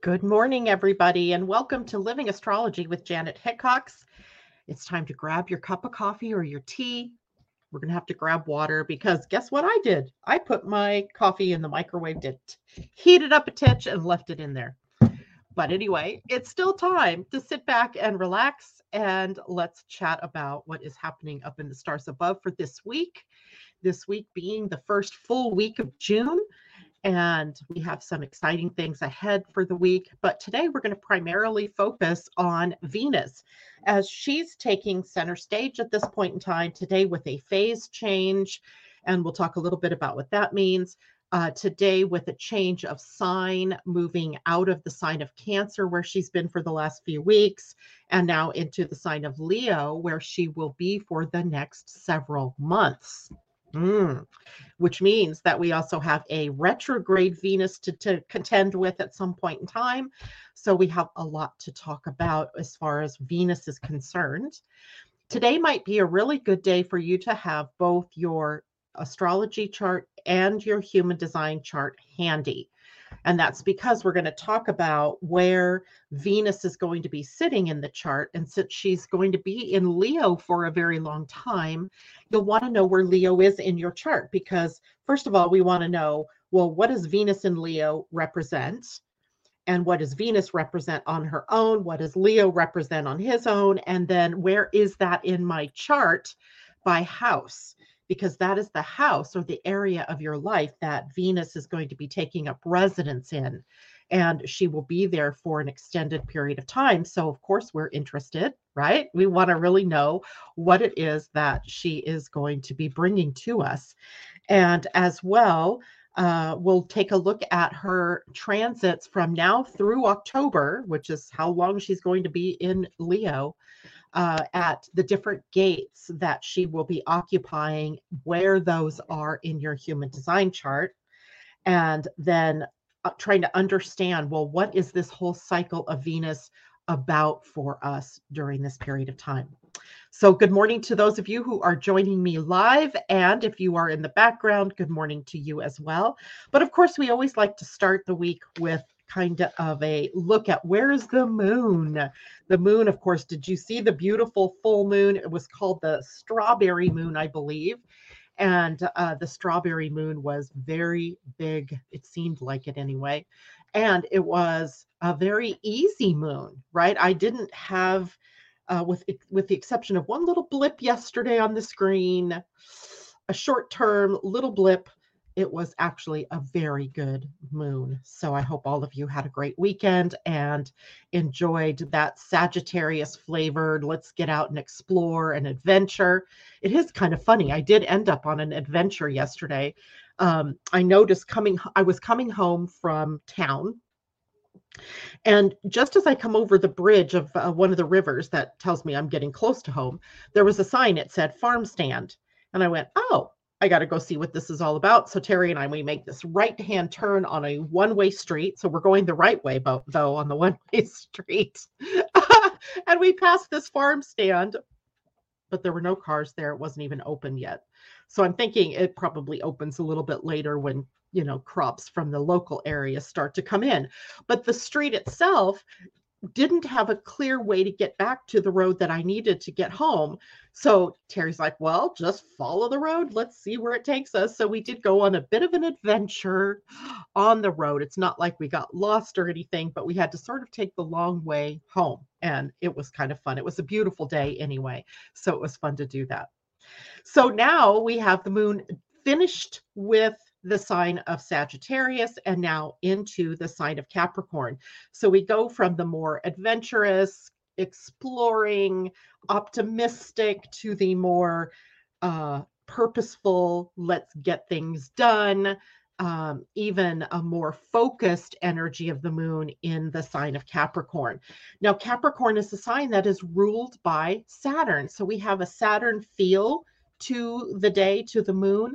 Good morning, everybody, and welcome to Living Astrology with Janet Hickox. It's time to grab your cup of coffee or your tea. We're going to have to grab water because guess what I did? I put my coffee in the microwave, heated up a titch, and left it in there. But anyway, it's still time to sit back and relax, and let's chat about what is happening up in the stars above for this week. This week being the first full week of June. And we have some exciting things ahead for the week. But today we're going to primarily focus on Venus as she's taking center stage at this point in time today with a phase change. And we'll talk a little bit about what that means. Today with a change of sign, moving out of the sign of Cancer where she's been for the last few weeks and now into the sign of Leo where she will be for the next several months. Which means that we also have a retrograde Venus to contend with at some point in time. So we have a lot to talk about as far as Venus is concerned. Today might be a really good day for you to have both your astrology chart and your human design chart handy. And that's because we're going to talk about where Venus is going to be sitting in the chart. And since she's going to be in Leo for a very long time, you'll want to know where Leo is in your chart. Because first of all, we want to know, well, what does Venus in Leo represent? And what does Venus represent on her own? What does Leo represent on his own? And then where is that in my chart by house? Because that is the house or the area of your life that Venus is going to be taking up residence in. And she will be there for an extended period of time. So of course we're interested, right? We want to really know what it is that she is going to be bringing to us. And as well, we'll take a look at her transits from now through October, which is how long she's going to be in Leo, at the different gates that she will be occupying, where those are in your human design chart, and then trying to understand, well, what is this whole cycle of Venus about for us during this period of time? So good morning to those of you who are joining me live. And if you are in the background, good morning to you as well. But of course, we always like to start the week with kind of a look at where is the moon? The moon, of course, did you see the beautiful full moon? It was called the strawberry moon, I believe. And the strawberry moon was very big. It seemed like it anyway. And it was a very easy moon, right? I didn't have, with the exception of one little blip yesterday on the screen, a short-term little blip, it was actually a very good moon. So I hope all of you had a great weekend and enjoyed that Sagittarius flavored, let's get out and explore and adventure. It is kind of funny. I did end up on an adventure yesterday. I noticed I was coming home from town. And just as I come over the bridge of one of the rivers that tells me I'm getting close to home, there was a sign that said farm stand. And I went, oh, I got to go see what this is all about. So Terry and I, we make this right-hand turn on a one-way street. So we're going the right way, though, on the one-way street. And we passed this farm stand, but there were no cars there. It wasn't even open yet. So I'm thinking it probably opens a little bit later when, you know, crops from the local area start to come in. But the street itself didn't have a clear way to get back to the road that I needed to get home. So Terry's like, well, just follow the road. Let's see where it takes us. So we did go on a bit of an adventure on the road. It's not like we got lost or anything, but we had to sort of take the long way home. And it was kind of fun. It was a beautiful day anyway. So it was fun to do that. So now we have the moon finished with the sign of Sagittarius and now into the sign of Capricorn. So we go from the more adventurous, exploring, optimistic to the more purposeful, let's get things done, even a more focused energy of the moon in the sign of Capricorn. Now, Capricorn is a sign that is ruled by Saturn. So we have a Saturn feel to the day, to the moon.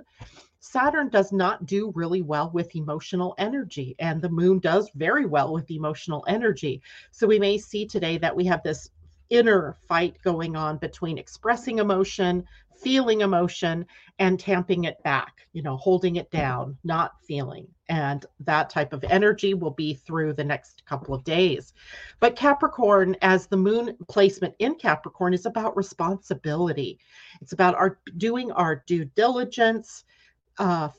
Saturn does not do really well with emotional energy, and the moon does very well with emotional energy. So we may see today that we have this inner fight going on between expressing emotion, feeling emotion, and tamping it back, you know, holding it down, not feeling. And that type of energy will be through the next couple of days. But Capricorn, as the moon placement in Capricorn, is about responsibility. It's about doing our due diligence,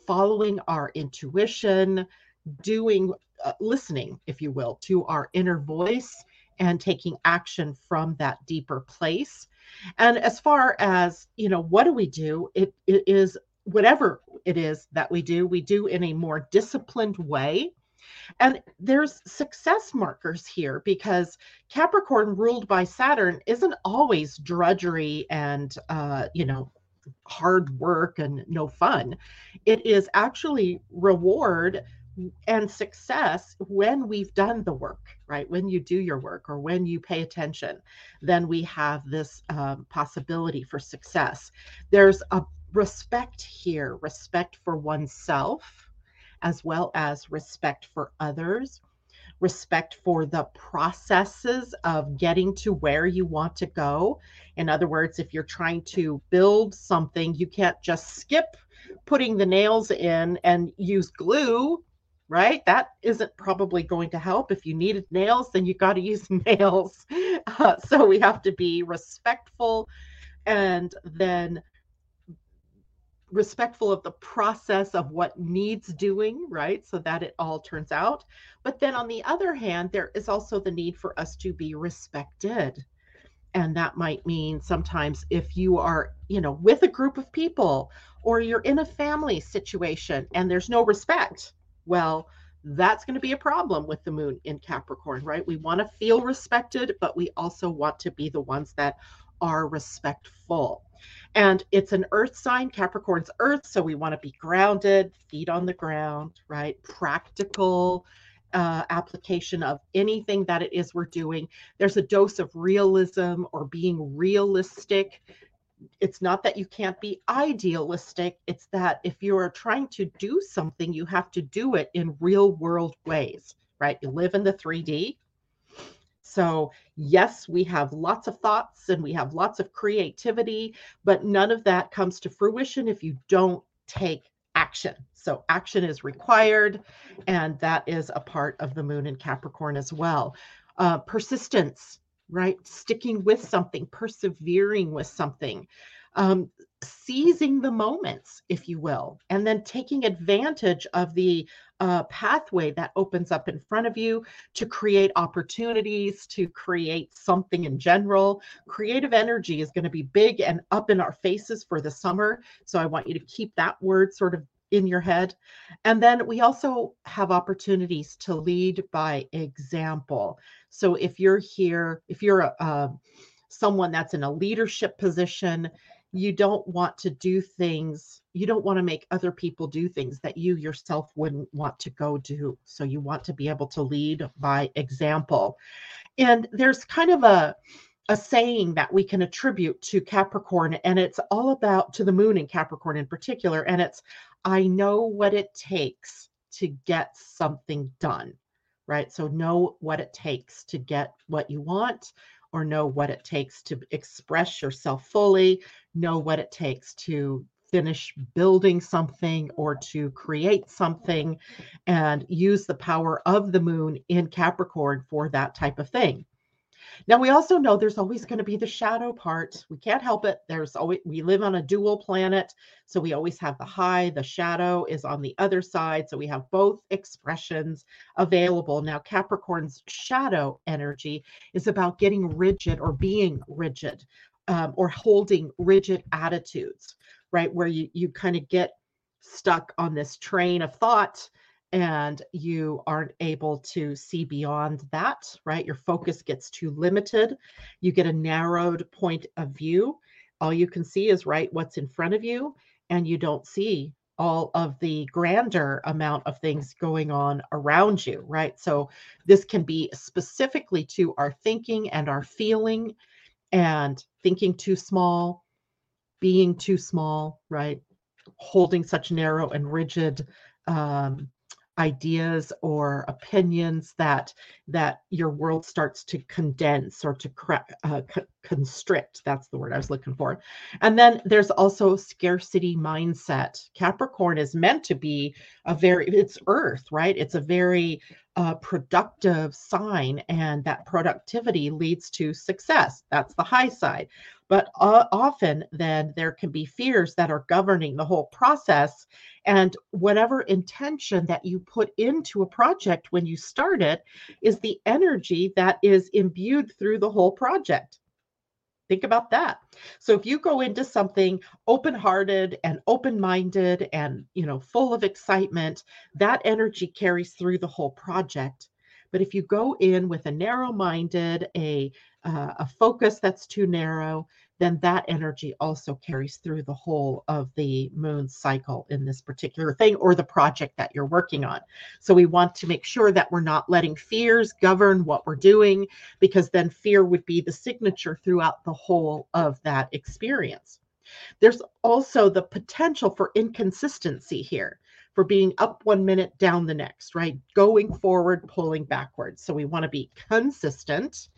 following our intuition, listening, if you will, to our inner voice, and taking action from that deeper place. And as far as, you know, what do we do? It is whatever it is that we do in a more disciplined way. And there's success markers here, because Capricorn ruled by Saturn isn't always drudgery and, hard work and no fun. It is actually reward and success when we've done the work, right? When you do your work or when you pay attention, then we have this possibility for success. There's a respect here, respect for oneself, as well as respect for others, respect for the processes of getting to where you want to go. In other words, if you're trying to build something, you can't just skip putting the nails in and use glue, right? That isn't probably going to help. If you needed nails, then you got to use nails. So we have to be respectful, and then respectful of the process of what needs doing, right? So that it all turns out. But then on the other hand, there is also the need for us to be respected. And that might mean sometimes if you are, with a group of people, or you're in a family situation and there's no respect, well, that's going to be a problem with the moon in Capricorn, right? We want to feel respected, but we also want to be the ones that are respectful. And it's an earth sign, Capricorn's earth. So we want to be grounded, feet on the ground, right? Practical application of anything that it is we're doing. There's a dose of realism or being realistic. It's not that you can't be idealistic. It's that if you're trying to do something, you have to do it in real world ways, right? You live in the 3D. So yes, we have lots of thoughts and we have lots of creativity, but none of that comes to fruition if you don't take action. So action is required, and that is a part of the moon in Capricorn as well. Persistence, right? Sticking with something, persevering with something, seizing the moments, if you will, and then taking advantage of the pathway that opens up in front of you to create opportunities, to create something in general. Creative energy is going to be big and up in our faces for the summer. So I want you to keep that word sort of in your head. And then we also have opportunities to lead by example. So if you're here, if you're someone that's in a leadership position, you don't want to do things, you don't want to make other people do things that you yourself wouldn't want to go do. So you want to be able to lead by example. And there's kind of a saying that we can attribute to Capricorn, and it's all about, to the moon in Capricorn in particular, and it's, I know what it takes to get something done, right? So know what it takes to get what you want, or know what it takes to express yourself fully, know what it takes to finish building something or to create something, and use the power of the moon in Capricorn for that type of thing. Now, we also know there's always going to be the shadow part. We can't help it. We live on a dual planet, so we always have the high, the shadow is on the other side. So we have both expressions available. Now, Capricorn's shadow energy is about getting rigid or being rigid, or holding rigid attitudes, right? Where you kind of get stuck on this train of thought, and you aren't able to see beyond that, right? Your focus gets too limited. You get a narrowed point of view. All you can see is, right, what's in front of you, and you don't see all of the grander amount of things going on around you, right? So this can be specifically to our thinking and our feeling, and thinking too small, being too small, right? Holding such narrow and rigid ideas or opinions that your world starts to condense or to constrict. That's the word I was looking for. And then there's also scarcity mindset. Capricorn is meant to be it's Earth, right? It's a very productive sign, and that productivity leads to success. That's the high side. But often then there can be fears that are governing the whole process, and whatever intention that you put into a project when you start it is the energy that is imbued through the whole project. Think about that. So if you go into something open-hearted and open-minded and, full of excitement, that energy carries through the whole project. But if you go in with a narrow-minded, a focus that's too narrow, then that energy also carries through the whole of the moon cycle in this particular thing or the project that you're working on. So we want to make sure that we're not letting fears govern what we're doing, because then fear would be the signature throughout the whole of that experience. There's also the potential for inconsistency here, for being up 1 minute, down the next, right? Going forward, pulling backwards. So we want to be consistent.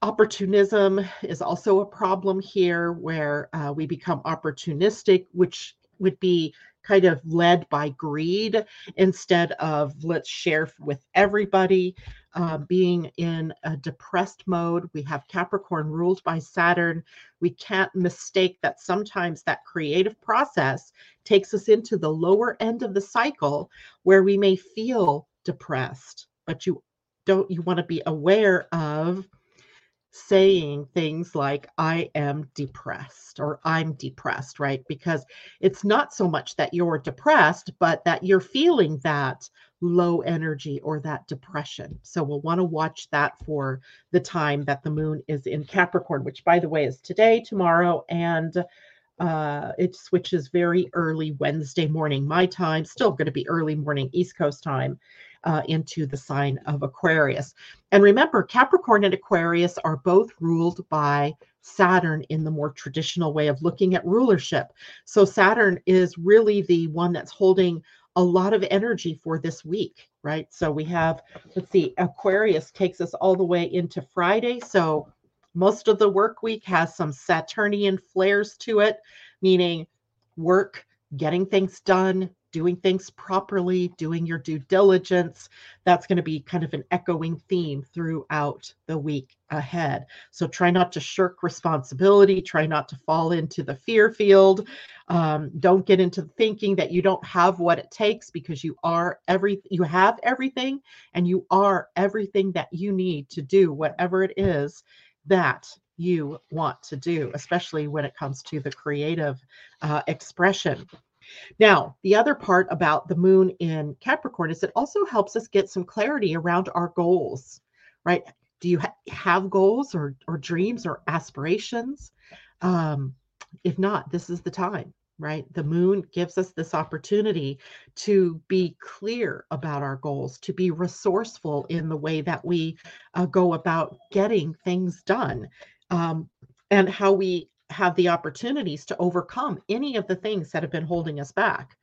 Opportunism is also a problem here, where we become opportunistic, which would be kind of led by greed instead of let's share with everybody. Being in a depressed mode, we have Capricorn ruled by Saturn. We can't mistake that sometimes that creative process takes us into the lower end of the cycle where we may feel depressed, but you want to be aware of saying things like, I am depressed, or I'm depressed, right? Because it's not so much that you're depressed, but that you're feeling that low energy or that depression. So we'll want to watch that for the time that the moon is in Capricorn, which, by the way, is today, tomorrow, and it switches very early Wednesday morning, my time, still going to be early morning East Coast time, into the sign of Aquarius. And remember, Capricorn and Aquarius are both ruled by Saturn in the more traditional way of looking at rulership. So Saturn is really the one that's holding a lot of energy for this week, right? So we have, let's see, Aquarius takes us all the way into Friday. So most of the work week has some Saturnian flares to it, meaning work, getting things done, doing things properly, doing your due diligence. That's going to be kind of an echoing theme throughout the week ahead. So try not to shirk responsibility. Try not to fall into the fear field. Don't get into thinking that you don't have what it takes, because you have everything, and you are everything that you need to do whatever it is that you want to do, especially when it comes to the creative expression. Now, the other part about the moon in Capricorn is it also helps us get some clarity around our goals, right? Do you have goals or dreams or aspirations? If not, this is the time, right? The moon gives us this opportunity to be clear about our goals, to be resourceful in the way that we go about getting things done, and how we have the opportunities to overcome any of the things that have been holding us back.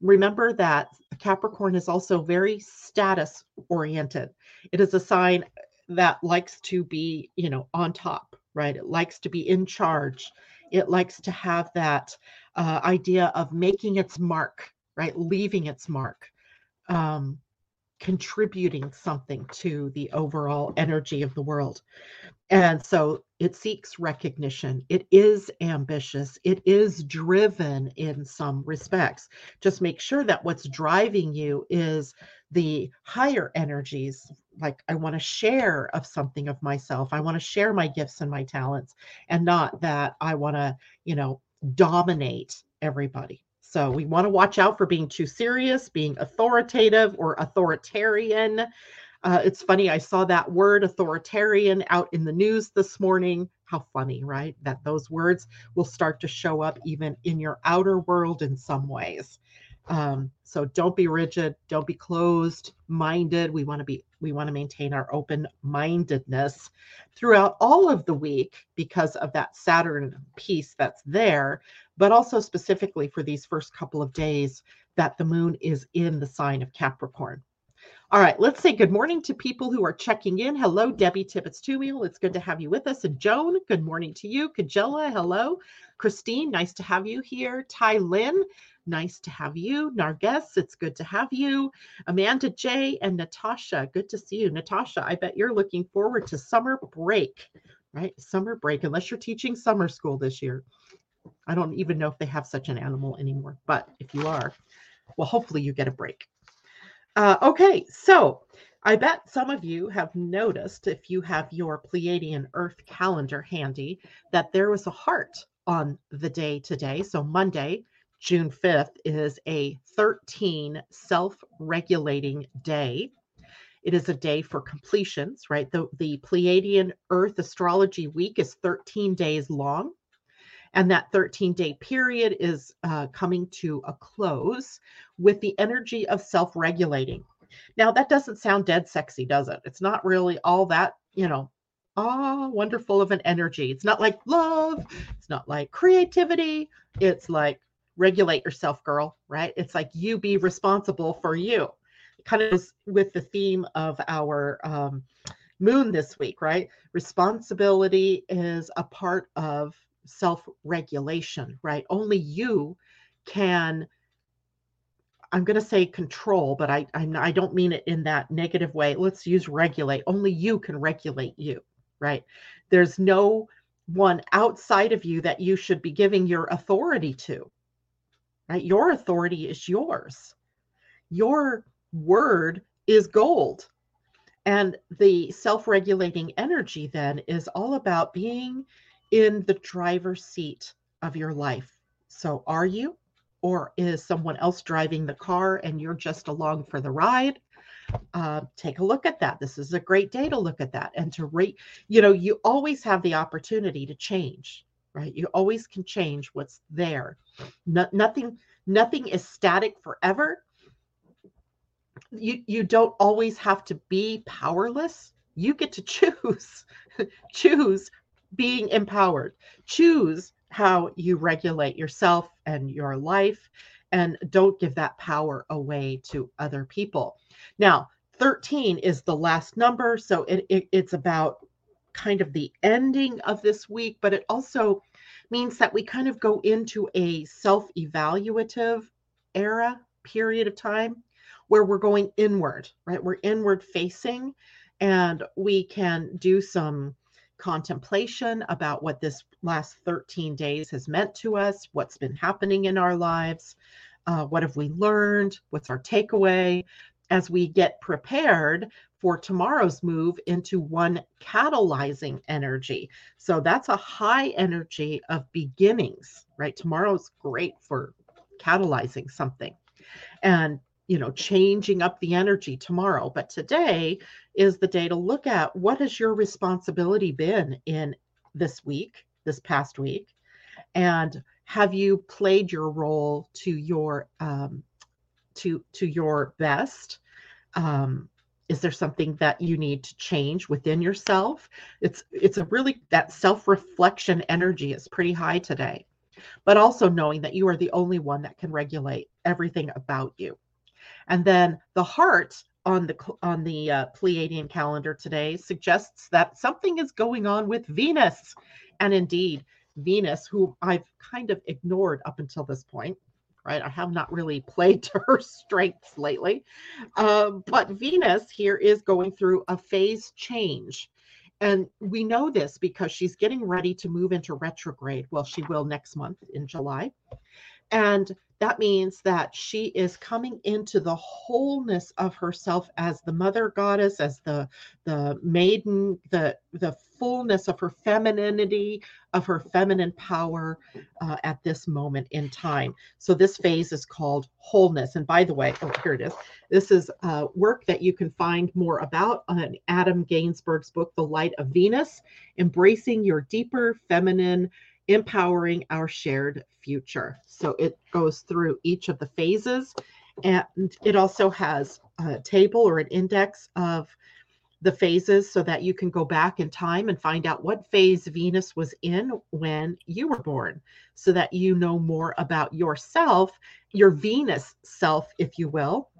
Remember that Capricorn is also very status oriented. It is a sign that likes to be, on top, right? It likes to be in charge. It likes to have that idea of making its mark, right? Leaving its mark, contributing something to the overall energy of the world. And so it seeks recognition. It is ambitious. It is driven in some respects. Just make sure that what's driving you is the higher energies. Like, I want to share of something of myself. I want to share my gifts and my talents, and not that I want to, dominate everybody. So we want to watch out for being too serious, being authoritative or authoritarian. It's funny, I saw that word authoritarian out in the news this morning. How funny, right? That those words will start to show up even in your outer world in some ways. So don't be rigid, don't be closed-minded. We want to maintain our open-mindedness throughout all of the week because of that Saturn piece that's there. but also specifically for these first couple of days that the moon is in the sign of Capricorn. All right, let's say good morning to people who are checking in. Hello, Debbie Tibbetts Two-Wheel. It's good to have you with us. And Joan, good morning to you. Kajela, hello. Christine, nice to have you here. Ty Lynn, nice to have you. Narges, it's good to have you. Amanda J and Natasha, good to see you. Natasha, I bet you're looking forward to summer break, right? Summer break, unless you're teaching summer school this year. I don't even know if they have such an animal anymore, but if you are, well, hopefully you get a break. Okay, so I bet some of you have noticed, if you have your Pleiadian Earth calendar handy, that there was a heart on the day today. So Monday, June 5th, is a 13 self-regulating day. It is a day for completions, right? The Pleiadian Earth Astrology Week is 13 days long. And that 13-day period is coming to a close with the energy of self-regulating. Now, that doesn't sound dead sexy, does it? It's not really all that, you know, wonderful of an energy. It's not like love. It's not like creativity. It's like regulate yourself, girl, right? It's like you be responsible for you. It kind of is with the theme of our moon this week, right? Responsibility is a part of self-regulation, right? Only you can, I'm going to say control, but I don't mean it in that negative way. Let's use regulate. Only you can regulate you, right? There's no one outside of you that you should be giving your authority to, right? Your authority is yours. Your word is gold. And the self-regulating energy then is all about being in the driver's seat of your life. So are you, or is someone else driving the car and you're just along for the ride? Take a look at that. This is a great day to look at that and to you always have the opportunity to change, right? You always can change what's there. Nothing is static forever. You don't always have to be powerless. You get to choose, being empowered. Choose how you regulate yourself and your life, and don't give that power away to other people. Now, 13 is the last number, so it's about kind of the ending of this week, but it also means that we kind of go into a self-evaluative era, period of time, where we're going inward, right? We're inward facing, and we can do some contemplation about what this last 13 days has meant to us, what's been happening in our lives, what have we learned, what's our takeaway, as we get prepared for tomorrow's move into one catalyzing energy. So that's a high energy of beginnings, right? Tomorrow's great for catalyzing something and, you know, changing up the energy tomorrow. But today is the day to look at what has your responsibility been in this week, this past week, and have you played your role to your your best? Is there something that you need to change within yourself? It's a really, that self-reflection energy is pretty high today, but also knowing that you are the only one that can regulate everything about you. And then the heart on the Pleiadian calendar today suggests that something is going on with Venus. And indeed, Venus, who I've kind of ignored up until this point, right? I have not really played to her strengths lately. But Venus here is going through a phase change. And we know this because she's getting ready to move into retrograde. Well, she will next month in July. And that means that she is coming into the wholeness of herself as the mother goddess, as the maiden, the fullness of her femininity, of her feminine power at this moment in time. So this phase is called wholeness. And by the way, oh, here it is. This is work that you can find more about on Adam Gainsbourg's book, The Light of Venus, Embracing Your Deeper Feminine, Empowering Our Shared Future. So it goes through each of the phases, and it also has a table or an index of the phases so that you can go back in time and find out what phase Venus was in when you were born, so that you know more about yourself, your Venus self, if you will.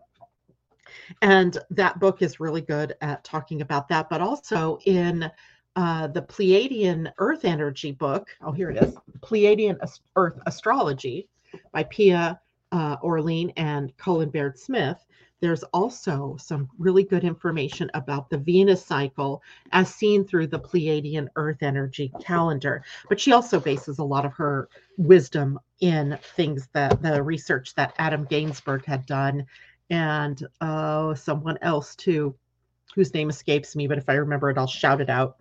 And that book is really good at talking about that, but also in the Pleiadian Earth Energy book. Oh, here it is. Pleiadian Earth Astrology by Pia Orlean and Colin Baird Smith. There's also some really good information about the Venus cycle as seen through the Pleiadian Earth Energy calendar. But she also bases a lot of her wisdom in things that the research that Adam Gainsberg had done, and someone else too, whose name escapes me, but if I remember it, I'll shout it out.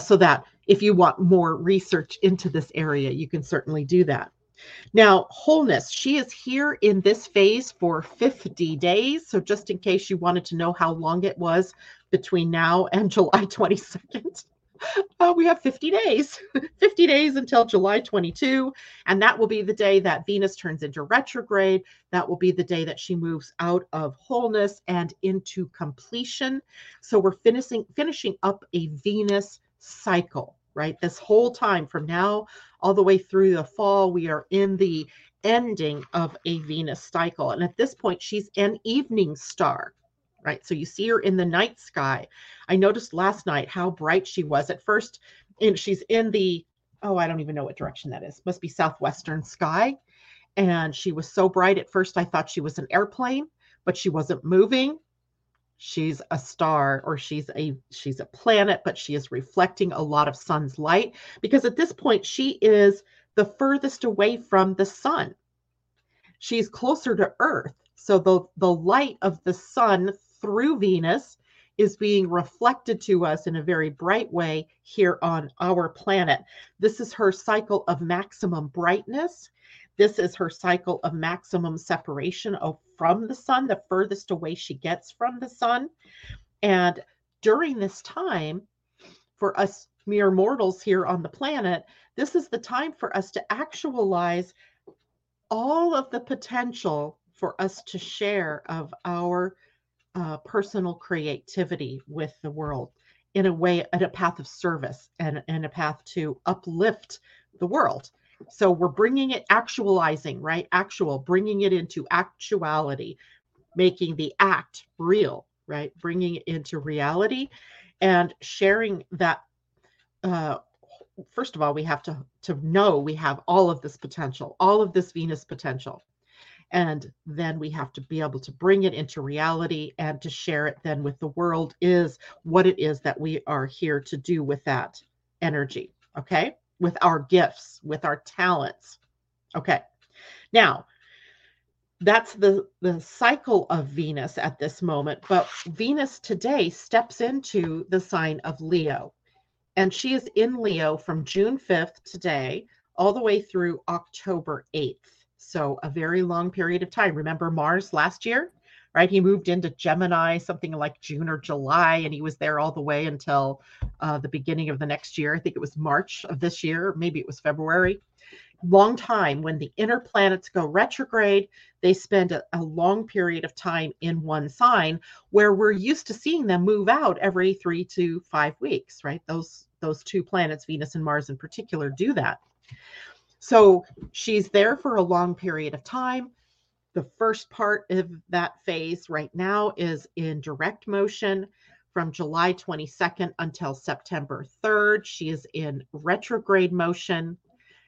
So that if you want more research into this area, you can certainly do that. Now, wholeness, she is here in this phase for 50 days. So just in case you wanted to know how long it was between now and July 22nd, we have 50 days, 50 days until July 22. And that will be the day that Venus turns into retrograde. That will be the day that she moves out of wholeness and into completion. So we're finishing up a Venus cycle, right? This whole time from now all the way through the fall, we are in the ending of a Venus cycle. And at this point, she's an evening star, right? So you see her in the night sky. I noticed last night how bright she was at first. And she's in the, oh, I don't even know what direction that is. Must be southwestern sky. And she was so bright at first, I thought she was an airplane, but she wasn't moving. She's a star, or she's a planet, but she is reflecting a lot of sun's light, because at this point she is the furthest away from the sun. She's closer to Earth. So the light of the sun through Venus is being reflected to us in a very bright way here on our planet. This is her cycle of maximum brightness. This is her cycle of maximum separation from the sun, the furthest away she gets from the sun. And during this time, for us mere mortals here on the planet, this is the time for us to actualize all of the potential for us to share of our personal creativity with the world in a way, at a path of service and a path to uplift the world. So we're bringing it, actualizing, right? Bringing it into actuality, making the act real, right? Bringing it into reality and sharing that. First of all, we have to know we have all of this potential, all of this Venus potential. And then we have to be able to bring it into reality and to share it then with the world, is what it is that we are here to do with that energy, okay? With our gifts, with our talents. Okay. Now, that's the cycle of Venus at this moment, but Venus today steps into the sign of Leo, and she is in Leo from June 5th today all the way through October 8th. So a very long period of time. Remember Mars last year, right? He moved into Gemini, something like June or July, and he was there all the way until the beginning of the next year. I think it was March of this year. Maybe it was February. Long time. When the inner planets go retrograde, they spend a long period of time in one sign, where we're used to seeing them move out every 3 to 5 weeks, right? Those two planets, Venus and Mars in particular, do that. So she's there for a long period of time. The first part of that phase right now is in direct motion from July 22nd until September 3rd. She is in retrograde motion.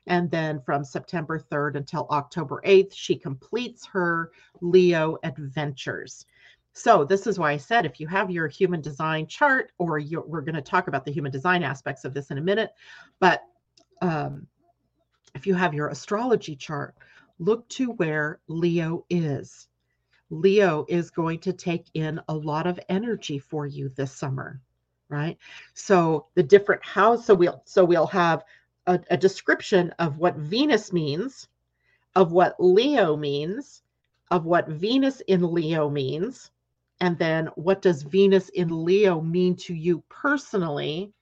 And then from September 3rd until October 8th, she completes her Leo adventures. So this is why I said, if you have your human design chart, or we're going to talk about the human design aspects of this in a minute, but if you have your astrology chart, look to where Leo is. Leo is going to take in a lot of energy for you this summer, right? So the different house, so we'll have a description of what Venus means, of what Leo means, of what Venus in Leo means, and then what does Venus in Leo mean to you personally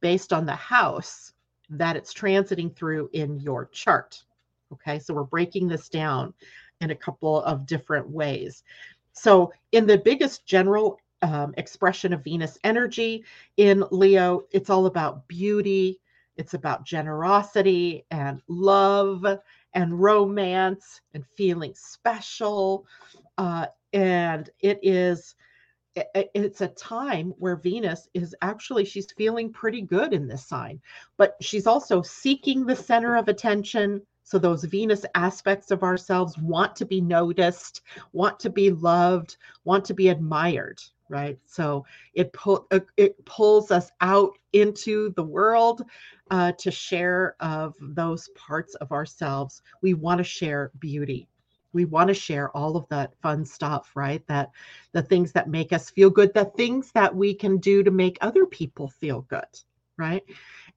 based on the house that it's transiting through in your chart. Okay, so we're breaking this down in a couple of different ways. So in the biggest general expression of Venus energy in Leo. It's all about beauty. It's about generosity and love and romance and feeling special. And it's a time where Venus is actually, she's feeling pretty good in this sign, but she's also seeking the center of attention. So those Venus aspects of ourselves want to be noticed, want to be loved, want to be admired, right? So it pulls us out into the world to share of those parts of ourselves. We want to share beauty. We want to share all of that fun stuff, right? That the things that make us feel good, the things that we can do to make other people feel good, right?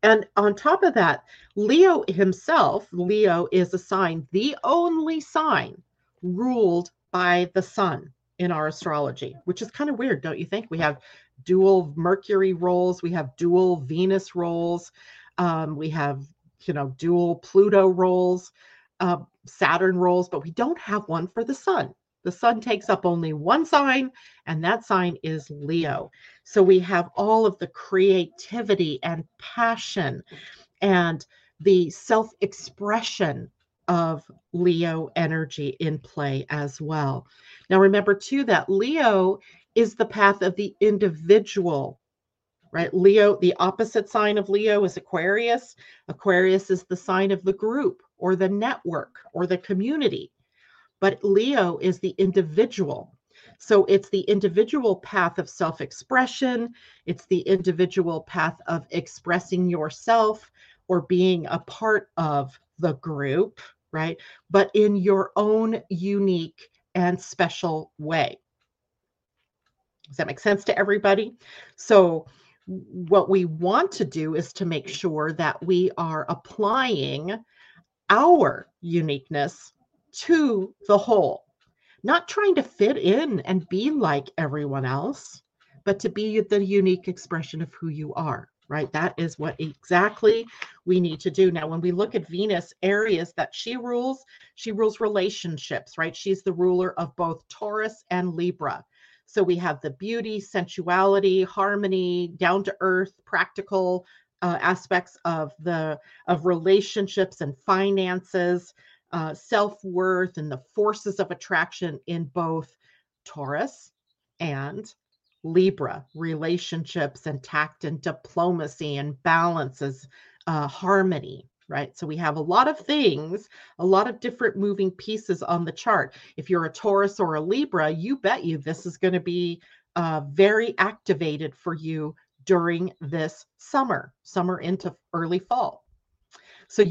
And on top of that, Leo himself, Leo is a sign, the only sign ruled by the sun in our astrology, which is kind of weird, don't you think? We have dual Mercury roles, we have dual Venus roles, we have, dual Pluto roles, Saturn roles, but we don't have one for the sun. The sun takes up only one sign, and that sign is Leo. So we have all of the creativity and passion and the self-expression of Leo energy in play as well. Now, remember too that Leo is the path of the individual, right? Leo, the opposite sign of Leo is Aquarius. Aquarius is the sign of the group or the network or the community, but Leo is the individual. So it's the individual path of self-expression. It's the individual path of expressing yourself or being a part of the group, right? But in your own unique and special way. Does that make sense to everybody? So what we want to do is to make sure that we are applying our uniqueness to the whole, not trying to fit in and be like everyone else, but to be the unique expression of who you are, right? That is what exactly we need to do. Now, when we look at Venus, Aries, that she rules relationships, right? She's the ruler of both Taurus and Libra. So we have the beauty, sensuality, harmony, down to earth, practical aspects of relationships and finances, self-worth, and the forces of attraction in both Taurus and Libra, relationships and tact and diplomacy and balances, harmony, right? So we have a lot of things, a lot of different moving pieces on the chart. If you're a Taurus or a Libra, you bet you this is going to be very activated for you during this summer into early fall. So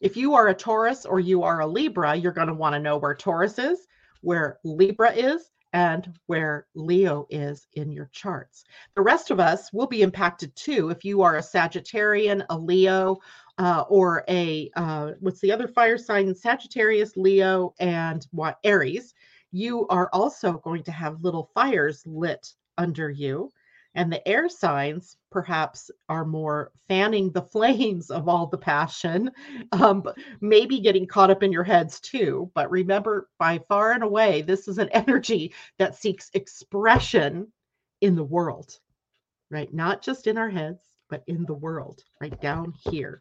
if you are a Taurus or you are a Libra, you're going to want to know where Taurus is, where Libra is, and where Leo is in your charts. The rest of us will be impacted too. If you are a Sagittarian, a Leo, or a, what's the other fire sign? Sagittarius, Leo, and Aries, you are also going to have little fires lit under you. And the air signs perhaps are more fanning the flames of all the passion, maybe getting caught up in your heads too. But remember, by far and away, this is an energy that seeks expression in the world, right? Not just in our heads, but in the world, right down here.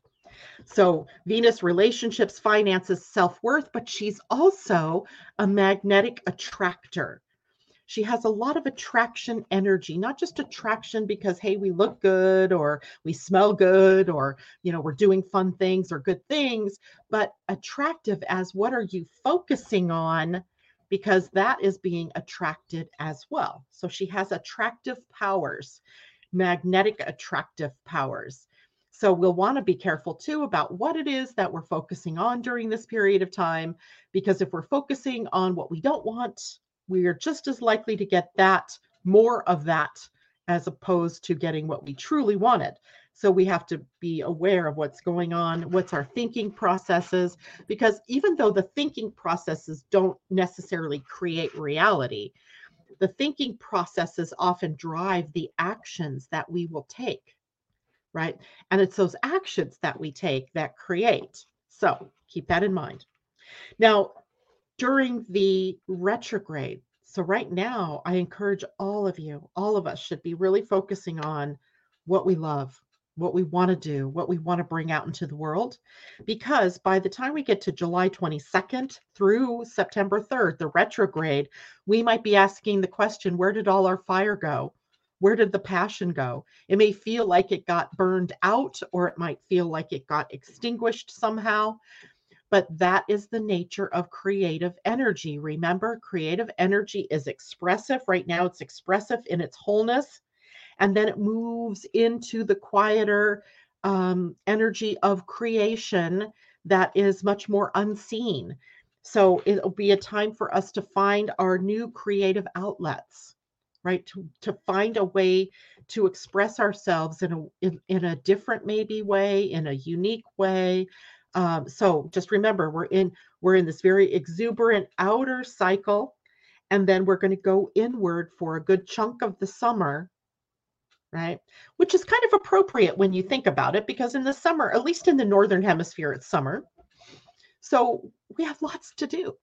So Venus, relationships, finances, self-worth, but she's also a magnetic attractor. She has a lot of attraction energy, not just attraction because, hey, we look good or we smell good or, we're doing fun things or good things, but attractive as what are you focusing on, because that is being attracted as well. So she has attractive powers, magnetic attractive powers. So we'll want to be careful too about what it is that we're focusing on during this period of time, because if we're focusing on what we don't want, we are just as likely to get more of that, as opposed to getting what we truly wanted. So we have to be aware of what's going on, what's our thinking processes, because even though the thinking processes don't necessarily create reality, the thinking processes often drive the actions that we will take, right? And it's those actions that we take that create. So keep that in mind. Now, during the retrograde So right now, I encourage all of you, all of us should be really focusing on what we love, what we want to do, what we want to bring out into the world. Because by the time we get to July 22nd through September 3rd, the retrograde, we might be asking the question, where did all our fire go? Where did the passion go? It may feel like it got burned out, or it might feel like it got extinguished somehow. But that is the nature of creative energy. Remember, creative energy is expressive. Right now, it's expressive in its wholeness. And then it moves into the quieter energy of creation that is much more unseen. So it'll be a time for us to find our new creative outlets, right? To find a way to express ourselves in a different maybe way, in a unique way. So just remember, we're in this very exuberant outer cycle, and then we're going to go inward for a good chunk of the summer. Right? Which is kind of appropriate when you think about it, because in the summer, at least in the northern hemisphere, it's summer. So we have lots to do,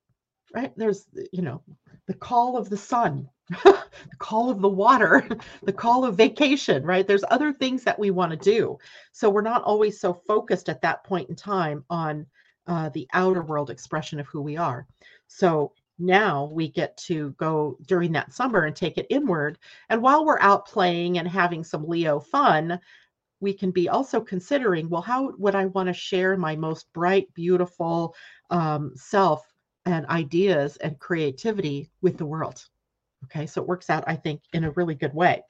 right? There's, you know, the call of the sun, the call of the water, the call of vacation, right? There's other things that we want to do. So we're not always so focused at that point in time on the outer world expression of who we are. So now we get to go during that summer and take it inward. And while we're out playing and having some Leo fun, we can be also considering, well, how would I want to share my most bright, beautiful self and ideas and creativity with the world? Okay, so it works out, I think, in a really good way.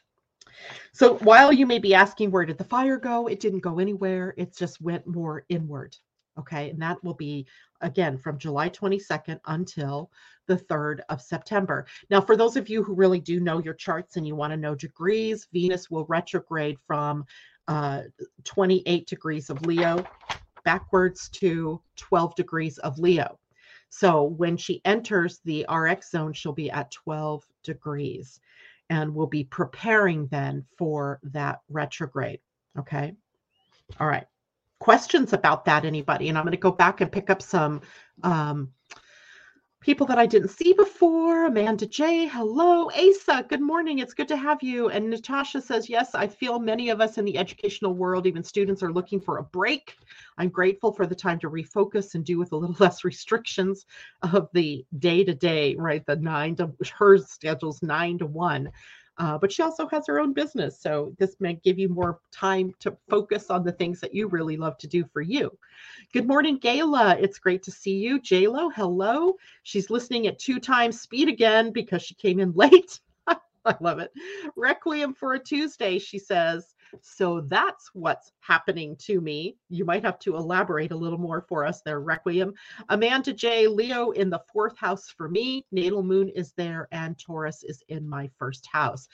So while you may be asking, where did the fire go? It didn't go anywhere. It just went more inward. Okay, and that will be, again, from July 22nd until the 3rd of September. Now, for those of you who really do know your charts and you want to know degrees, Venus will retrograde from 28 degrees of Leo backwards to 12 degrees of Leo. So when she enters the RX zone, she'll be at 12 degrees, and we'll be preparing then for that retrograde. Okay, all right. Questions about that, anybody? And I'm going to go back and pick up some people that I didn't see before. Amanda J, hello. Asa, good morning. It's good to have you. And Natasha says, yes, I feel many of us in the educational world, even students, are looking for a break. I'm grateful for the time to refocus and do with a little less restrictions of the day-to-day, right? The her schedule's 9 to 1. But she also has her own business, so this may give you more time to focus on the things that you really love to do for you. Good morning, Gayla. It's great to see you. JLo, hello. She's listening at 2 times speed again because she came in late. I love it. Requiem for a Tuesday, she says. So that's what's happening to me. You might have to elaborate a little more for us there, Requiem. Amanda J, Leo in the 4th house for me. Natal moon is there, and Taurus is in my 1st house.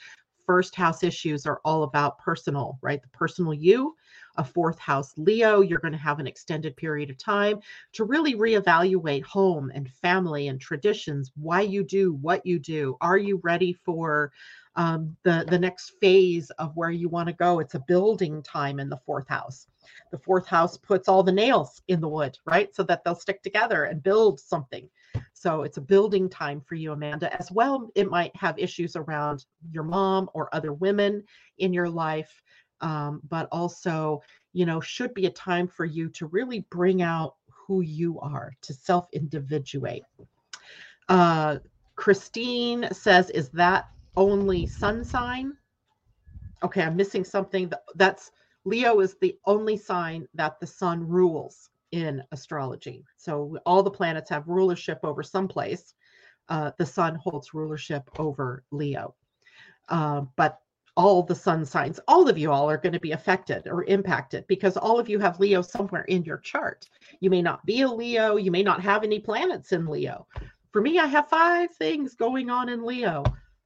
1st house issues are all about personal, right? The personal you. A 4th house Leo, you're going to have an extended period of time to really reevaluate home and family and traditions, why you do what you do. Are you ready for the next phase of where you want to go? It's a building time in the 4th house. The 4th house puts all the nails in the wood, right? So that they'll stick together and build something. So it's a building time for you, Amanda, as well. It might have issues around your mom or other women in your life. But also, you know, should be a time for you to really bring out who you are, to self-individuate. Christine says, is that only sun sign? Okay, I'm missing something. That's Leo is the only sign that the sun rules in astrology. So all the planets have rulership over someplace. The sun holds rulership over Leo. But all the sun signs, all of you all are going to be affected or impacted because all of you have Leo somewhere in your chart. You may not be a Leo. You may not have any planets in Leo. For me, I have 5 things going on in Leo.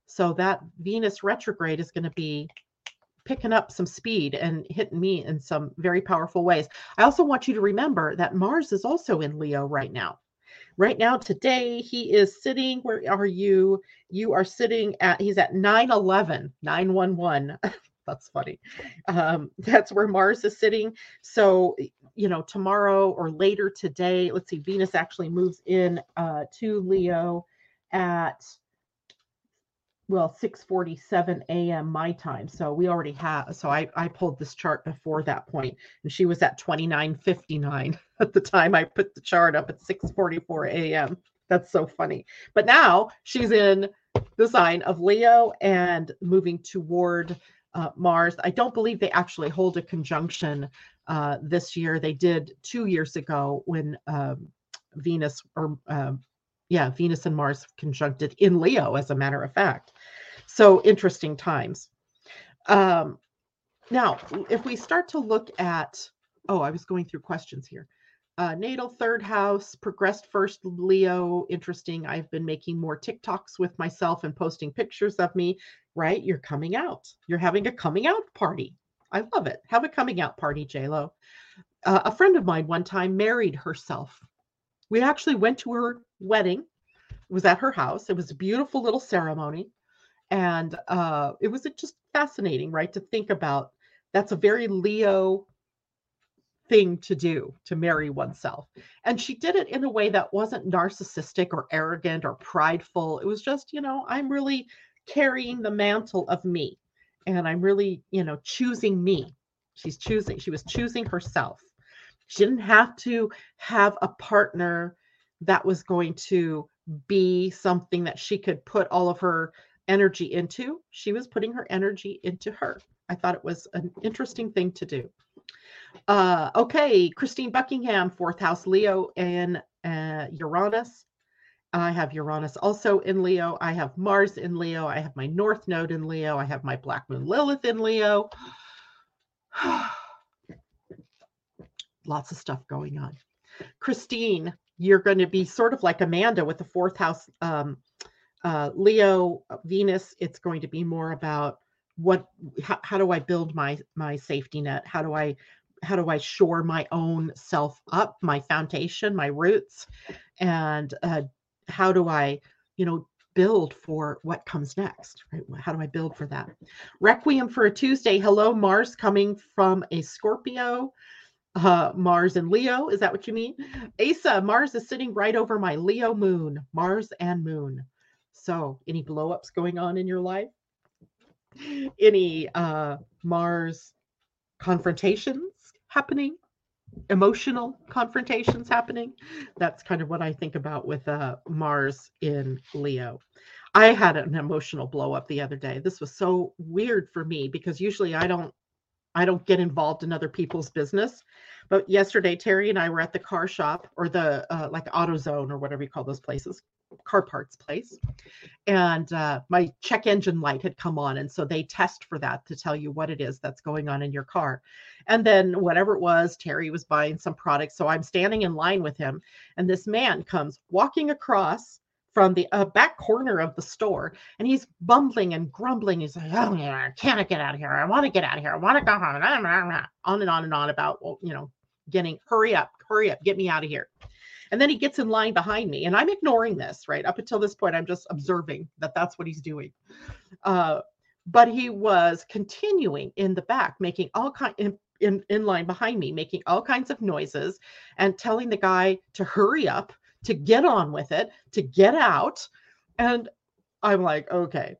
So that Venus retrograde is going to be picking up some speed and hitting me in some very powerful ways. I also want you to remember that Mars is also in Leo right now. Right now, today, he is sitting, where are you? You are sitting at, he's at 911, 911. That's funny. That's where Mars is sitting. So, you know, tomorrow or later today, let's see, Venus actually moves in to Leo at well, 6:47 a.m. my time. So we already have, so I pulled this chart before that point, and she was at 29:59 at the time I put the chart up at 6:44 a.m. That's so funny. But now she's in the sign of Leo and moving toward Mars. I don't believe they actually hold a conjunction this year. They did 2 years ago when Venus or Venus and Mars conjuncted in Leo, as a matter of fact. So interesting times. Now, if we start to look at, oh, I was going through questions here. Natal third house, progressed first Leo. Interesting. I've been making more TikToks with myself and posting pictures of me, right? You're coming out. You're having a coming out party. I love it. Have a coming out party, JLo. A friend of mine one time married herself. We actually went to her wedding. It was at her house. It was a beautiful little ceremony. And it was just fascinating, right? To think about. That's a very Leo thing to do, to marry oneself. And she did it in a way that wasn't narcissistic or arrogant or prideful. It was just, you know, I'm really carrying the mantle of me. And I'm really, you know, choosing me. She was choosing herself. She didn't have to have a partner that was going to be something that she could put all of her energy into. She was putting her energy into her. I thought it was an interesting thing to do. Okay, Christine Buckingham, fourth house, Leo and Uranus. I have Uranus also in Leo. I have Mars in Leo. I have my North Node in Leo. I have my Black Moon Lilith in Leo. Lots of stuff going on. Christine, you're going to be sort of like Amanda with the fourth house, Leo, Venus. It's going to be more about how do I build my safety net? How do I shore my own self up, my foundation, my roots, and how do I, you know, build for what comes next, right? How do I build for that? Requiem for a Tuesday. Hello, Mars coming from a Scorpio. Mars and Leo. Is that what you mean? Asa, Mars is sitting right over my Leo moon, Mars and moon. So any blow-ups going on in your life? Any Mars confrontations happening? Emotional confrontations happening? That's kind of what I think about with Mars in Leo. I had an emotional blow-up the other day. This was so weird for me because usually I don't get involved in other people's business. But yesterday, Terry and I were at the car shop or the like AutoZone or whatever you call those places, car parts place. And my check engine light had come on. And so they test for that to tell you what it is that's going on in your car. And then whatever it was, Terry was buying some products. So I'm standing in line with him. And this man comes walking across from the back corner of the store, and he's bumbling and grumbling. He's like, oh, I can't get out of here. I want to get out of here. I want to go home. On and on about, well, you know, hurry up, get me out of here. And then he gets in line behind me, and I'm ignoring this, right? Up until this point, I'm just observing that that's what he's doing. But he was continuing in the back, making all kinds in line behind me, making all kinds of noises and telling the guy to hurry up, to get on with it, to get out. And I'm like, okay,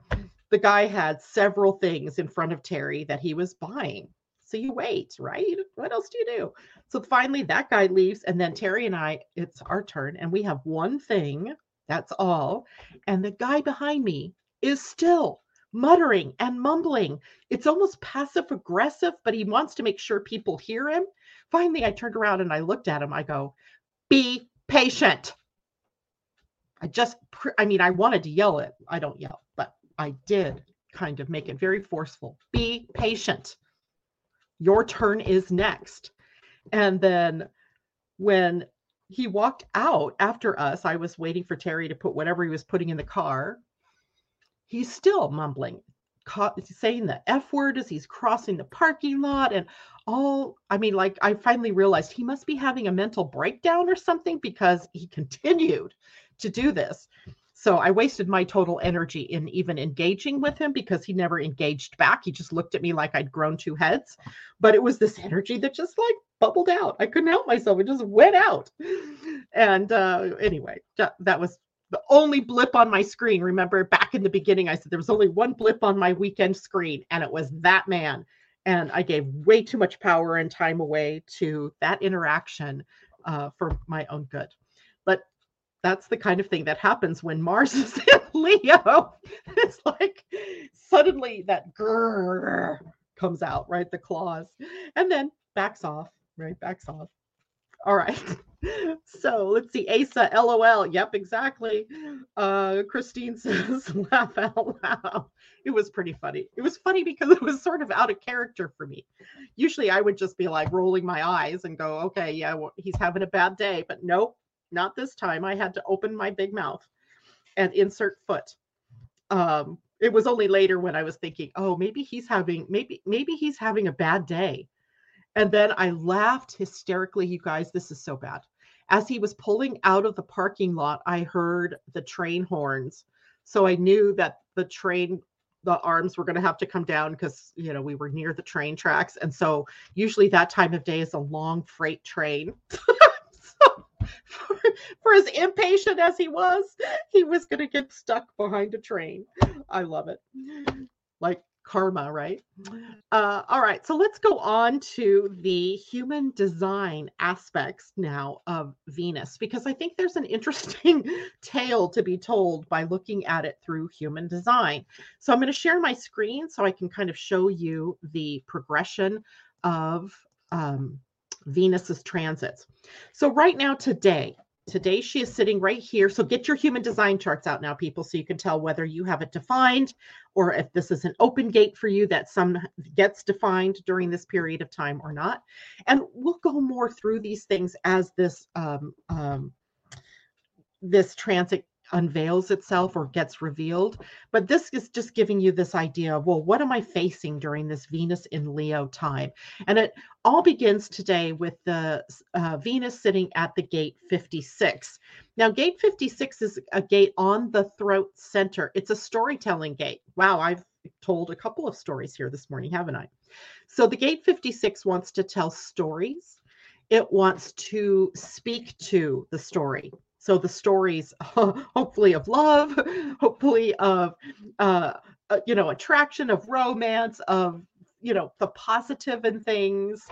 the guy had several things in front of Terry that he was buying. So you wait, right? What else do you do? So finally that guy leaves. And then Terry and I, it's our turn. And we have one thing, that's all. And the guy behind me is still muttering and mumbling. It's almost passive aggressive, but he wants to make sure people hear him. Finally, I turned around and I looked at him. I go, be patient. I wanted to yell it. I don't yell, but I did kind of make it very forceful. Be patient. Your turn is next. And then when he walked out after us, I was waiting for Terry to put whatever he was putting in the car. He's still mumbling, saying the F word as he's crossing the parking lot and I finally realized he must be having a mental breakdown or something because he continued to do this. So I wasted my total energy in even engaging with him because he never engaged back. He just looked at me like I'd grown two heads, but it was this energy that just like bubbled out. I couldn't help myself. It just went out. And anyway, that was the only blip on my screen. Remember back in the beginning, I said there was only one blip on my weekend screen, and it was that man. And I gave way too much power and time away to that interaction for my own good. But that's the kind of thing that happens when Mars is in Leo. It's like suddenly that grrr comes out, right? The claws, and then backs off, right? Backs off. All right. So let's see. Asa, LOL. Yep, exactly. Christine says, laugh out loud. It was pretty funny. It was funny because it was sort of out of character for me. Usually I would just be like rolling my eyes and go, okay, yeah, well, he's having a bad day. But nope, not this time. I had to open my big mouth and insert foot. It was only later when I was thinking, oh, maybe he's having a bad day. And then I laughed hysterically. You guys, this is so bad. As he was pulling out of the parking lot, I heard the train horns. So I knew that the train, the arms were going to have to come down because, you know, we were near the train tracks. And so usually that time of day is a long freight train. So for as impatient as he was going to get stuck behind a train. I love it. Like, karma, right? All right. So let's go on to the human design aspects now of Venus, because I think there's an interesting tale to be told by looking at it through human design. So I'm going to share my screen so I can kind of show you the progression of Venus's transits. So right now, today she is sitting right here. So get your human design charts out now, people, so you can tell whether you have it defined or if this is an open gate for you that some gets defined during this period of time or not. And we'll go more through these things as this this transit unveils itself or gets revealed. But this is just giving you this idea of, well, what am I facing during this Venus in Leo time? And it all begins today with the Venus sitting at the gate 56. Now, gate 56 is a gate on the throat center. It's a storytelling gate. Wow, I've told a couple of stories here this morning, haven't I? So the gate 56 wants to tell stories. It wants to speak to the story. So the stories, hopefully of love, hopefully of, you know, attraction, of romance, of, you know, the positive in things.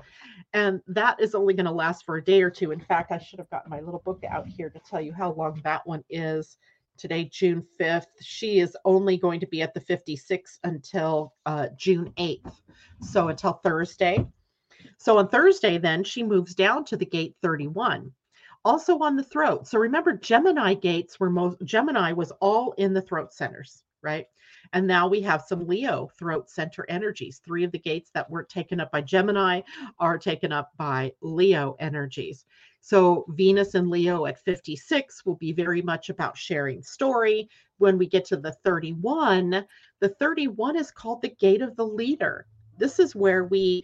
And that is only going to last for a day or two. In fact, I should have gotten my little book out here to tell you how long that one is. Today, June 5th, she is only going to be at the 56 until June 8th. So until Thursday. So on Thursday, then she moves down to the gate 31. Also on the throat. So remember, Gemini gates were Gemini was all in the throat centers, right? And now we have some Leo throat center energies. Three of the gates that weren't taken up by Gemini are taken up by Leo energies. So Venus and Leo at 56 will be very much about sharing story. When we get to the 31 is called the gate of the leader. This is where we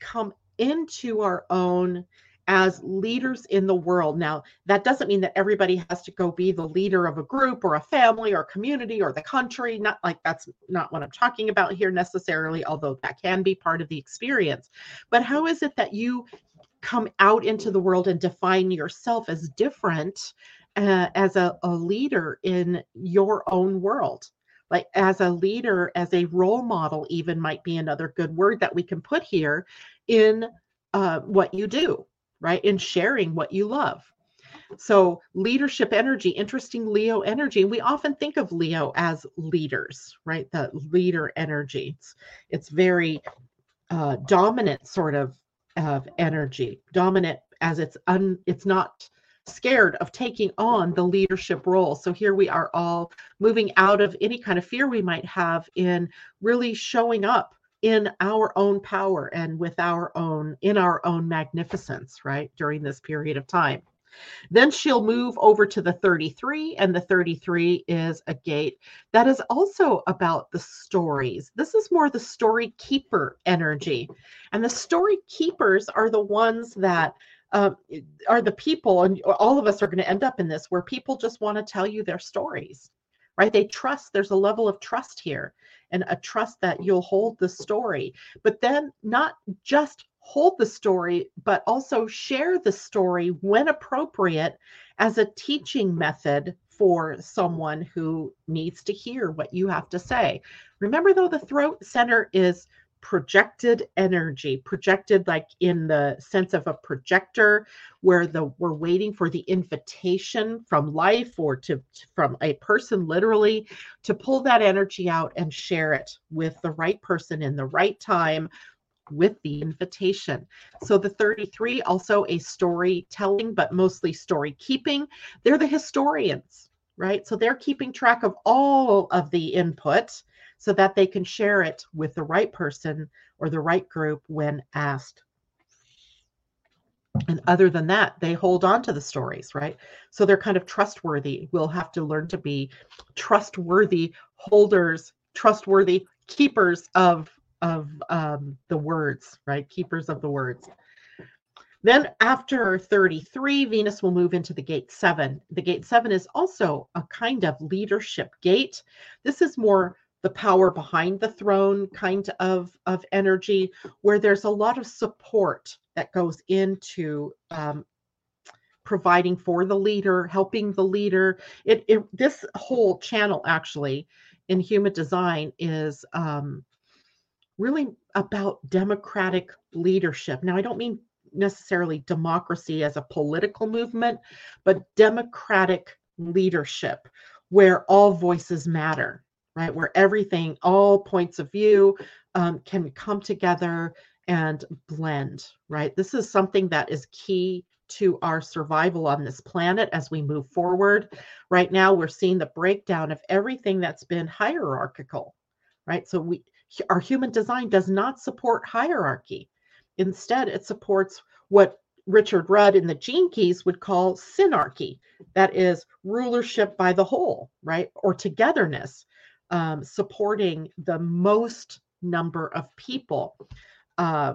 come into our own as leaders in the world. Now, that doesn't mean that everybody has to go be the leader of a group or a family or a community or the country. Not like that's not what I'm talking about here necessarily, although that can be part of the experience. But how is it that you come out into the world and define yourself as different as a leader in your own world? Like as a leader, as a role model, even might be another good word that we can put here in what you do. Right? In sharing what you love. So leadership energy, interesting Leo energy. We often think of Leo as leaders, right? The leader energy. It's very dominant sort of energy. Dominant as it's not scared of taking on the leadership role. So here we are all moving out of any kind of fear we might have in really showing up in our own power and with our own, in our own magnificence, right? During this period of time. Then she'll move over to the 33, and the 33 is a gate that is also about the stories. This is more the story keeper energy. And the story keepers are the ones that are the people, and all of us are going to end up in this, where people just want to tell you their stories. Right? They trust. There's a level of trust here, and a trust that you'll hold the story, but then not just hold the story, but also share the story when appropriate as a teaching method for someone who needs to hear what you have to say. Remember, though, the throat center is projected energy, projected like in the sense of a projector, where we're waiting for the invitation from life or from a person literally to pull that energy out and share it with the right person in the right time with the invitation. So the 33, also a storytelling, but mostly story keeping. They're the historians, right? So they're keeping track of all of the input so that they can share it with the right person or the right group when asked. And other than that, they hold on to the stories, right? So they're kind of trustworthy. We'll have to learn to be trustworthy holders, trustworthy keepers of the words, right? Keepers of the words. Then after 33, Venus will move into the gate 7. The gate 7 is also a kind of leadership gate. This is more the power behind the throne kind of energy, where there's a lot of support that goes into providing for the leader, helping the leader. This whole channel actually in Human Design is really about democratic leadership. Now, I don't mean necessarily democracy as a political movement, but democratic leadership where all voices matter, right? Where everything, all points of view can come together and blend, right? This is something that is key to our survival on this planet as we move forward. Right now, we're seeing the breakdown of everything that's been hierarchical, right? So our Human Design does not support hierarchy. Instead, it supports what Richard Rudd in the Gene Keys would call synarchy. That is rulership by the whole, right? Or togetherness, supporting the most number of people. There's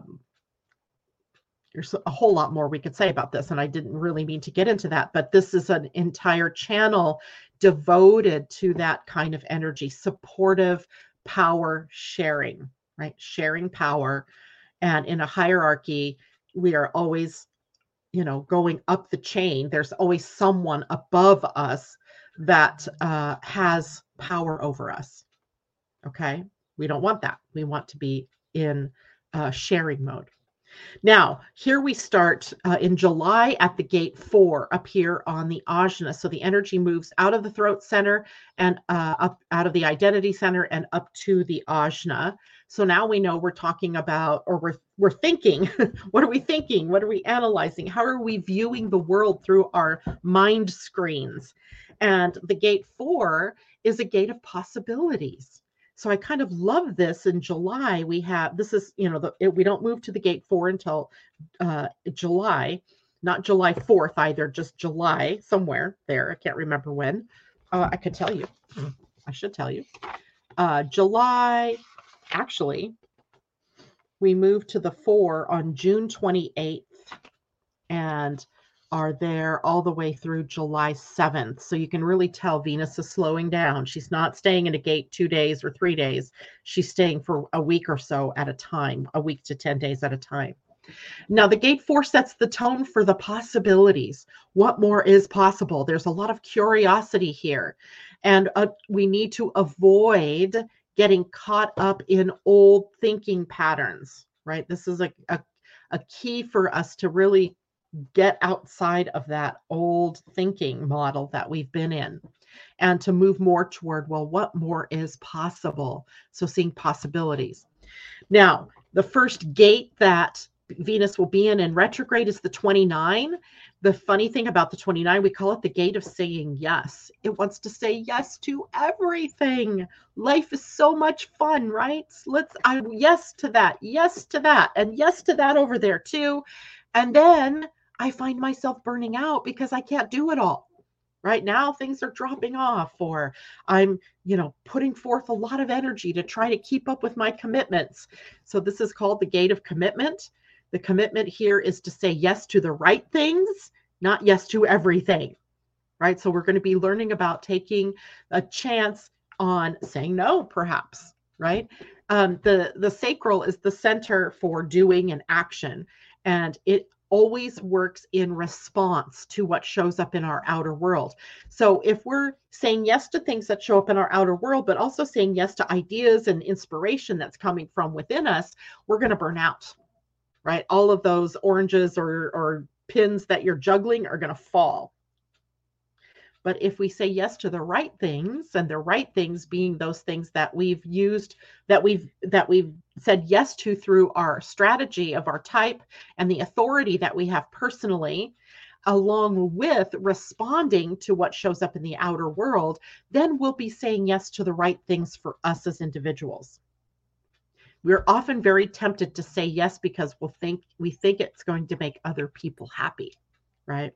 a whole lot more we could say about this, and I didn't really mean to get into that, but this is an entire channel devoted to that kind of energy, supportive power sharing, right? Sharing power. And in a hierarchy, we are always, going up the chain. There's always someone above us that has power over us. Okay. We don't want that. We want to be in sharing mode. Now, here we start in July at the gate 4 up here on the ajna. So the energy moves out of the throat center and up out of the identity center and up to the ajna. So now we know we're talking about, or we're thinking, what are we thinking? What are we analyzing? How are we viewing the world through our mind screens? And the gate 4 is a gate of possibilities. So I kind of love this. In July, we have, this is, we don't move to the gate 4 until July, not July 4th either, just July somewhere there. I can't remember when. I could tell you. I should tell you. July, actually, we move to the 4 on June 28th and are there all the way through July 7th. So you can really tell Venus is slowing down. She's not staying in a gate 2 days or 3 days. She's staying for a week or so at a time, a week to 10 days at a time. Now, the gate 4 sets the tone for the possibilities. What more is possible? There's a lot of curiosity here. And we need to avoid getting caught up in old thinking patterns, right? This is a key for us to really get outside of that old thinking model that we've been in and to move more toward, well, what more is possible? So seeing possibilities. Now, the first gate that Venus will be in retrograde is the 29. The funny thing about the 29, we call it the gate of saying yes. It wants to say yes to everything. Life is so much fun, right? Yes to that, yes to that, and yes to that over there too. And then I find myself burning out because I can't do it all. Right now, things are dropping off, or I'm, putting forth a lot of energy to try to keep up with my commitments. So this is called the gate of commitment. The commitment here is to say yes to the right things, not yes to everything, right? So we're going to be learning about taking a chance on saying no, perhaps, right? The sacral is the center for doing and action, and it always works in response to what shows up in our outer world. So if we're saying yes to things that show up in our outer world, but also saying yes to ideas and inspiration that's coming from within us, we're going to burn out, right? All of those oranges or pins that you're juggling are going to fall. But if we say yes to the right things, and the right things being those things that we've used, that we've said yes to through our strategy of our type and the authority that we have personally, along with responding to what shows up in the outer world, then we'll be saying yes to the right things for us as individuals. We're often very tempted to say yes because we think it's going to make other people happy, right?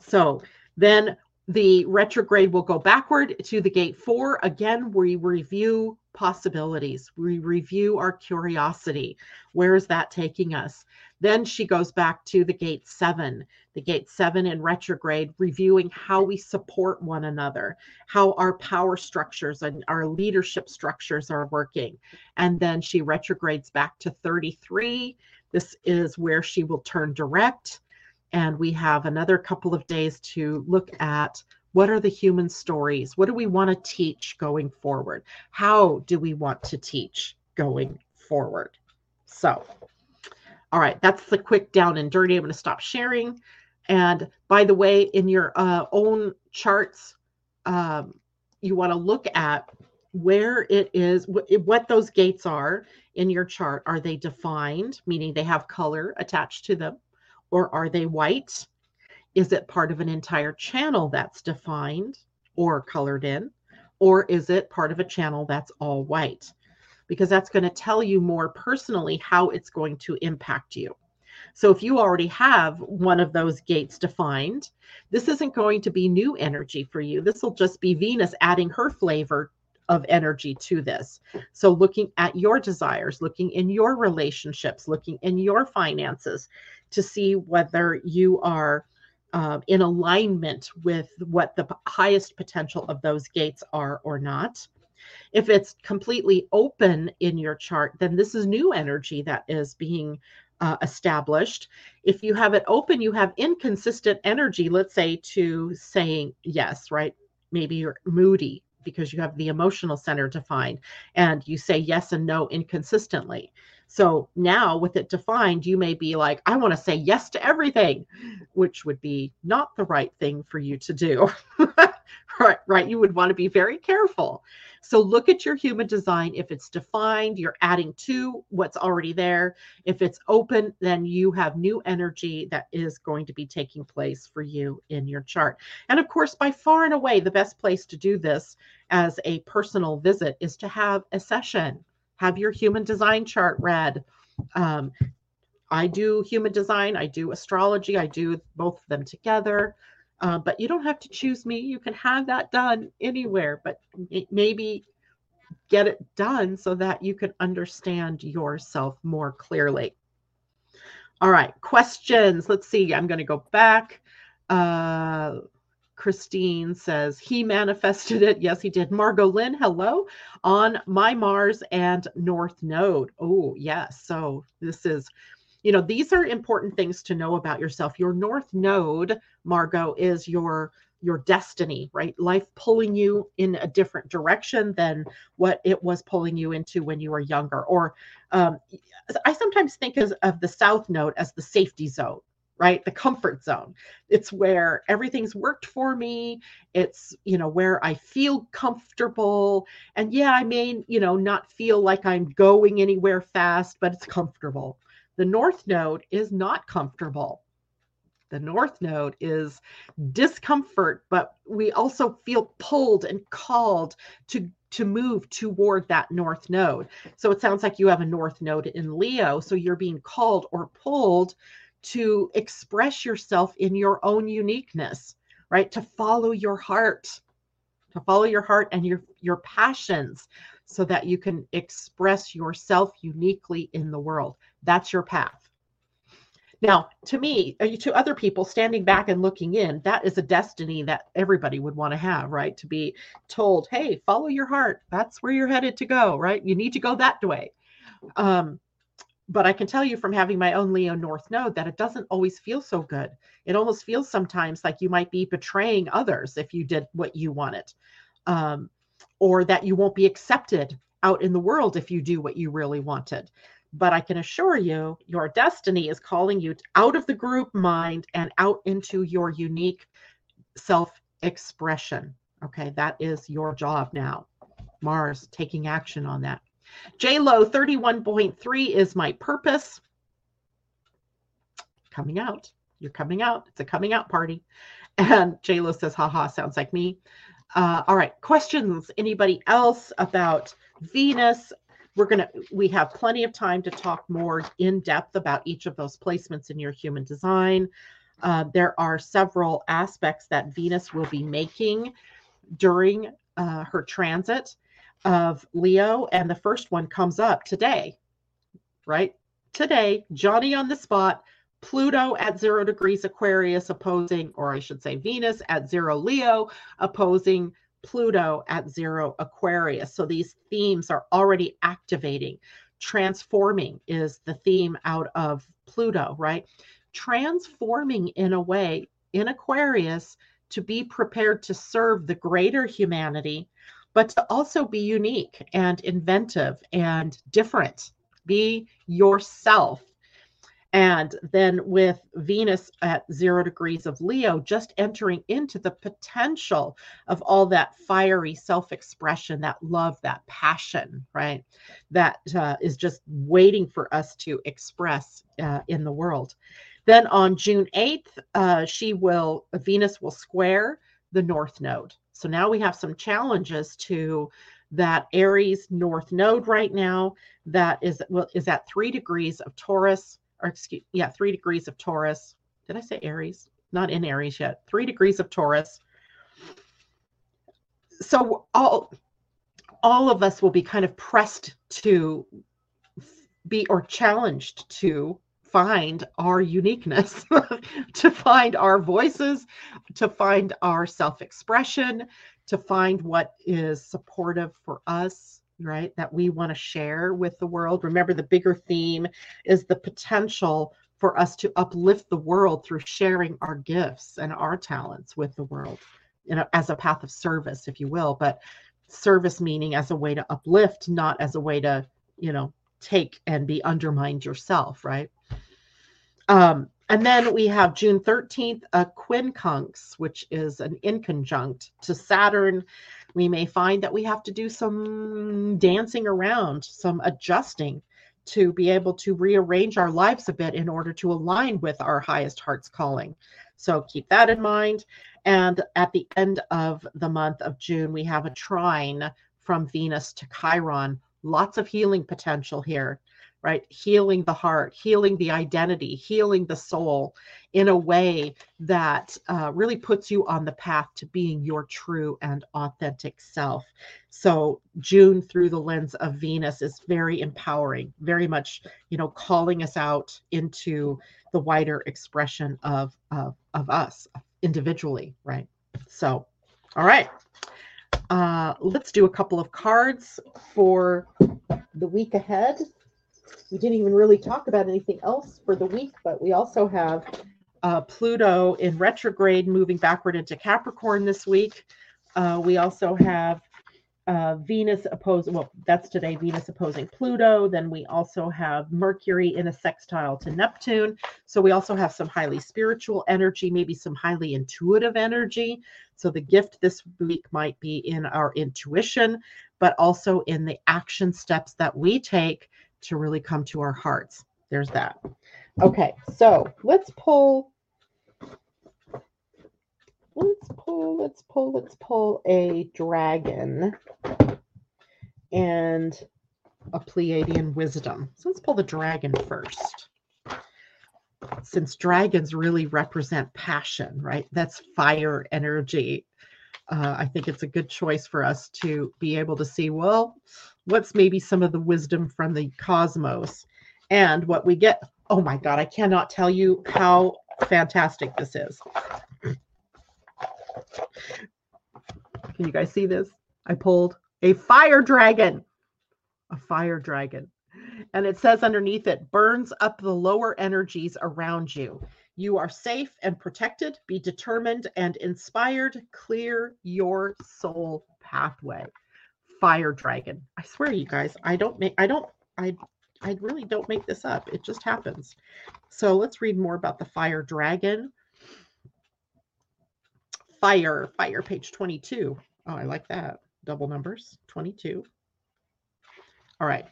So then the retrograde will go backward to the gate 4. Again, we review possibilities. We review our curiosity. Where is that taking us? Then she goes back to the gate 7. The gate 7 in retrograde, reviewing how we support one another, how our power structures and our leadership structures are working. And then she retrogrades back to 33. This is where she will turn direct. And we have another couple of days to look at what are the human stories? What do we want to teach going forward? How do we want to teach going forward? So, all right, that's the quick down and dirty. I'm going to stop sharing. And by the way, in your own charts, you want to look at where it is, what those gates are in your chart. Are they defined, meaning they have color attached to them? Or are they white? Is it part of an entire channel that's defined or colored in? Or is it part of a channel that's all white? Because that's going to tell you more personally how it's going to impact you. So if you already have one of those gates defined, this isn't going to be new energy for you. This will just be Venus adding her flavor of energy to this. So looking at your desires, looking in your relationships, looking in your finances to see whether you are in alignment with what the highest potential of those gates are or not. If it's completely open in your chart, then this is new energy that is being established. If you have it open, you have inconsistent energy, let's say, to saying yes, right? Maybe you're moody, because you have the emotional center defined and you say yes and no inconsistently. So now with it defined, you may be like, I want to say yes to everything, which would be not the right thing for you to do. Right? You would want to be very careful. So look at your human design. If it's defined, you're adding to what's already there. If it's open, then you have new energy that is going to be taking place for you in your chart. And of course, by far and away, the best place to do this as a personal visit is to have a session. Have your human design chart read. I do human design. I do astrology. I do both of them together. But you don't have to choose me. You can have that done anywhere, but maybe get it done so that you can understand yourself more clearly. All right, questions. Let's see. I'm going to go back. Christine says, he manifested it. Yes, he did. Margot Lynn, hello. On my Mars and North Node. Oh, yes. So this is, you know, these are important things to know about yourself. Your North Node, Margot, is your destiny, right? Life pulling you in a different direction than what it was pulling you into when you were younger. Or I sometimes think of the South Node as the safety zone, right? The comfort zone. It's where everything's worked for me. It's, you know, where I feel comfortable. And yeah, I may, you know, not feel like I'm going anywhere fast, but it's comfortable. The North Node is not comfortable. The North Node is discomfort, but we also feel pulled and called to move toward that North Node. So it sounds like you have a North Node in Leo. So you're being called or pulled to express yourself in your own uniqueness, right? To follow your heart and your passions so that you can express yourself uniquely in the world. That's your path. Now, to me, to other people standing back and looking in, that is a destiny that everybody would want to have, right? To be told, hey, follow your heart. That's where you're headed to go, right? You need to go that way. But I can tell you from having my own Leo North Node that it doesn't always feel so good. It almost feels sometimes like you might be betraying others if you did what you wanted, or that you won't be accepted out in the world if you do what you really wanted. But I can assure you, your destiny is calling you out of the group mind and out into your unique self-expression. Okay, that is your job now. Mars taking action on that. JLo 31.3 is my purpose. Coming out. You're coming out. It's a coming out party. And JLo says, haha, sounds like me. All right. Questions? Anybody else about Venus? We have plenty of time to talk more in depth about each of those placements in your human design. There are several aspects that Venus will be making during her transit of Leo, and the first one comes up today, right? Today, Johnny on the spot, Pluto at 0 degrees Aquarius opposing, or I should say Venus at 0 Leo opposing Pluto at 0 Aquarius. So these themes are already activating. Transforming is the theme out of Pluto, right? Transforming in a way in Aquarius to be prepared to serve the greater humanity, but to also be unique and inventive and different. Be yourself. And then with Venus at 0 degrees of Leo, just entering into the potential of all that fiery self-expression, that love, that passion, right? That is just waiting for us to express in the world. Then on June 8th, Venus will square the North Node. So now we have some challenges to that Aries North Node right now. That is at 3 degrees of Taurus, 3 degrees of Taurus. Did I say Aries? Not in Aries yet. 3 degrees of Taurus. So all of us will be kind of pressed to be, or challenged to find our uniqueness, to find our voices, to find our self-expression, to find what is supportive for us, right? That we want to share with the world. Remember, the bigger theme is the potential for us to uplift the world through sharing our gifts and our talents with the world, you know, as a path of service, if you will, but service meaning as a way to uplift, not as a way to, you know, take and be undermined yourself, right? And then we have June 13th, a quincunx, which is an inconjunct to Saturn. We may find that we have to do some dancing around, some adjusting to be able to rearrange our lives a bit in order to align with our highest heart's calling. So keep that in mind. And at the end of the month of June, we have a trine from Venus to Chiron. Lots of healing potential here, right? Healing the heart, healing the identity, healing the soul in a way that really puts you on the path to being your true and authentic self. So June through the lens of Venus is very empowering, very much, you know, calling us out into the wider expression of us individually, right? So, all right. Let's do a couple of cards for the week ahead. We didn't even really talk about anything else for the week, but we also have Pluto in retrograde moving backward into Capricorn this week. We also have Venus opposing, well, that's today, Venus opposing Pluto. Then we also have Mercury in a sextile to Neptune. So we also have some highly spiritual energy, maybe some highly intuitive energy. So the gift this week might be in our intuition, but also in the action steps that we take to really come to our hearts. There's that. Okay, so let's pull a dragon and a Pleiadian wisdom. So let's pull the dragon first. Since dragons really represent passion, right? That's fire energy. I think it's a good choice for us to be able to see, well, what's maybe some of the wisdom from the cosmos and what we get. Oh my God, I cannot tell you how fantastic this is. Can you guys see this? I pulled a fire dragon. And it says underneath it, burns up the lower energies around you. You are safe and protected. Be determined and inspired. Clear your soul pathway. Fire dragon. I swear, you guys, I really don't make this up. It just happens. So let's read more about the fire dragon. Fire, page 22. Oh, I like that. Double numbers, 22. All right.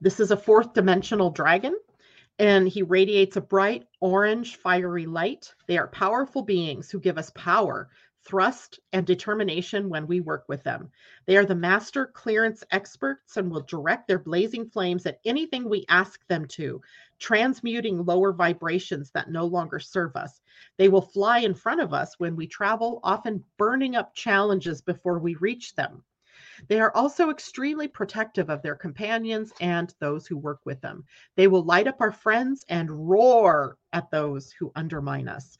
This is a fourth dimensional dragon, and he radiates a bright orange fiery light. They are powerful beings who give us power, thrust, and determination when we work with them. They are the master clearance experts and will direct their blazing flames at anything we ask them to, transmuting lower vibrations that no longer serve us. They will fly in front of us when we travel, often burning up challenges before we reach them. They are also extremely protective of their companions and those who work with them. They will light up our friends and roar at those who undermine us.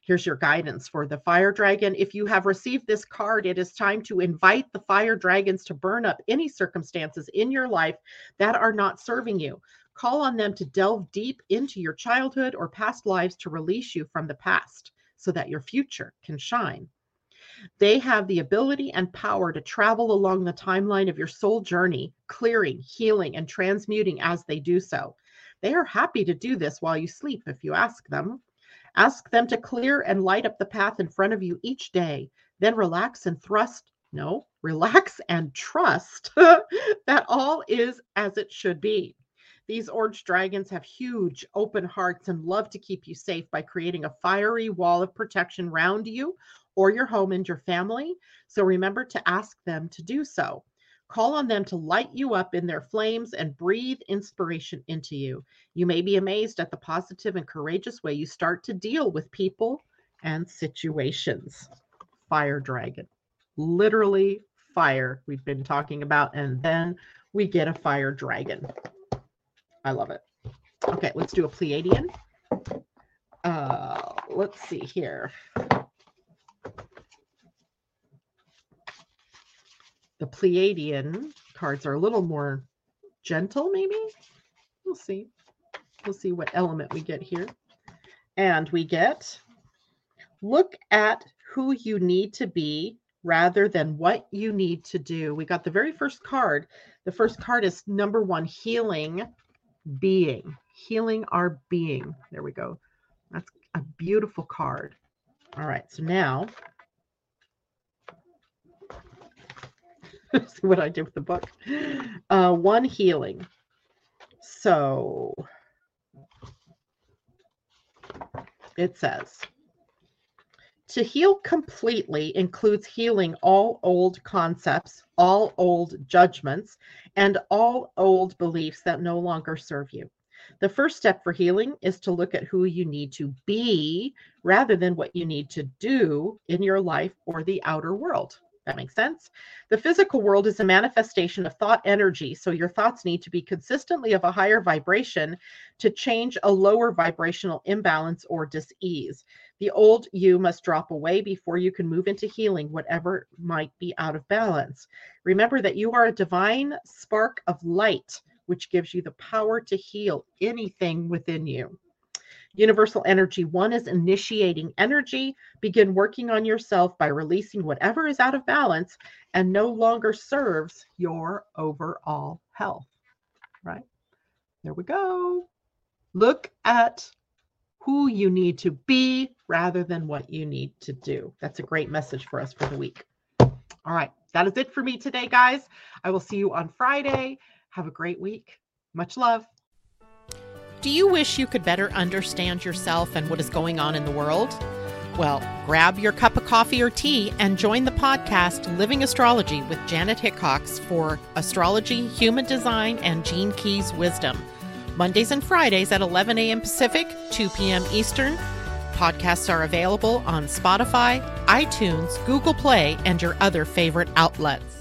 Here's your guidance for the fire dragon. If you have received this card, it is time to invite the fire dragons to burn up any circumstances in your life that are not serving you. Call on them to delve deep into your childhood or past lives to release you from the past so that your future can shine. They have the ability and power to travel along the timeline of your soul journey, clearing, healing, and transmuting as they do so. They are happy to do this while you sleep if you ask them. Ask them to clear and light up the path in front of you each day. Then relax and trust that all is as it should be. These orange dragons have huge open hearts and love to keep you safe by creating a fiery wall of protection round you or your home and your family. So remember to ask them to do so. Call on them to light you up in their flames and breathe inspiration into you. You may be amazed at the positive and courageous way you start to deal with people and situations. Fire dragon, literally fire we've been talking about, and then we get a fire dragon. I love it. Okay, let's do a Pleiadian. Let's see here. The Pleiadian cards are a little more gentle, maybe. We'll see. We'll see what element we get here. And we get, look at who you need to be rather than what you need to do. We got the very first card. The first card is number one, healing. Being, healing our being. There we go. That's a beautiful card. All right, so now see what I did with the book. One, healing. So it says, to heal completely includes healing all old concepts, all old judgments, and all old beliefs that no longer serve you. The first step for healing is to look at who you need to be rather than what you need to do in your life or the outer world. That makes sense. The physical world is a manifestation of thought energy, so your thoughts need to be consistently of a higher vibration to change a lower vibrational imbalance or dis-ease. The old you must drop away before you can move into healing whatever might be out of balance. Remember that you are a divine spark of light, which gives you the power to heal anything within you. Universal energy one is initiating energy. Begin working on yourself by releasing whatever is out of balance and no longer serves your overall health. Right? There we go. Look at who you need to be rather than what you need to do. That's a great message for us for the week. All right. That is it for me today, guys. I will see you on Friday. Have a great week. Much love. Do you wish you could better understand yourself and what is going on in the world? Well, grab your cup of coffee or tea and join the podcast Living Astrology with Janet Hickox for astrology, human design, and Gene Keys wisdom. Mondays and Fridays at 11 a.m. Pacific, 2 p.m. Eastern. Podcasts are available on Spotify, iTunes, Google Play, and your other favorite outlets.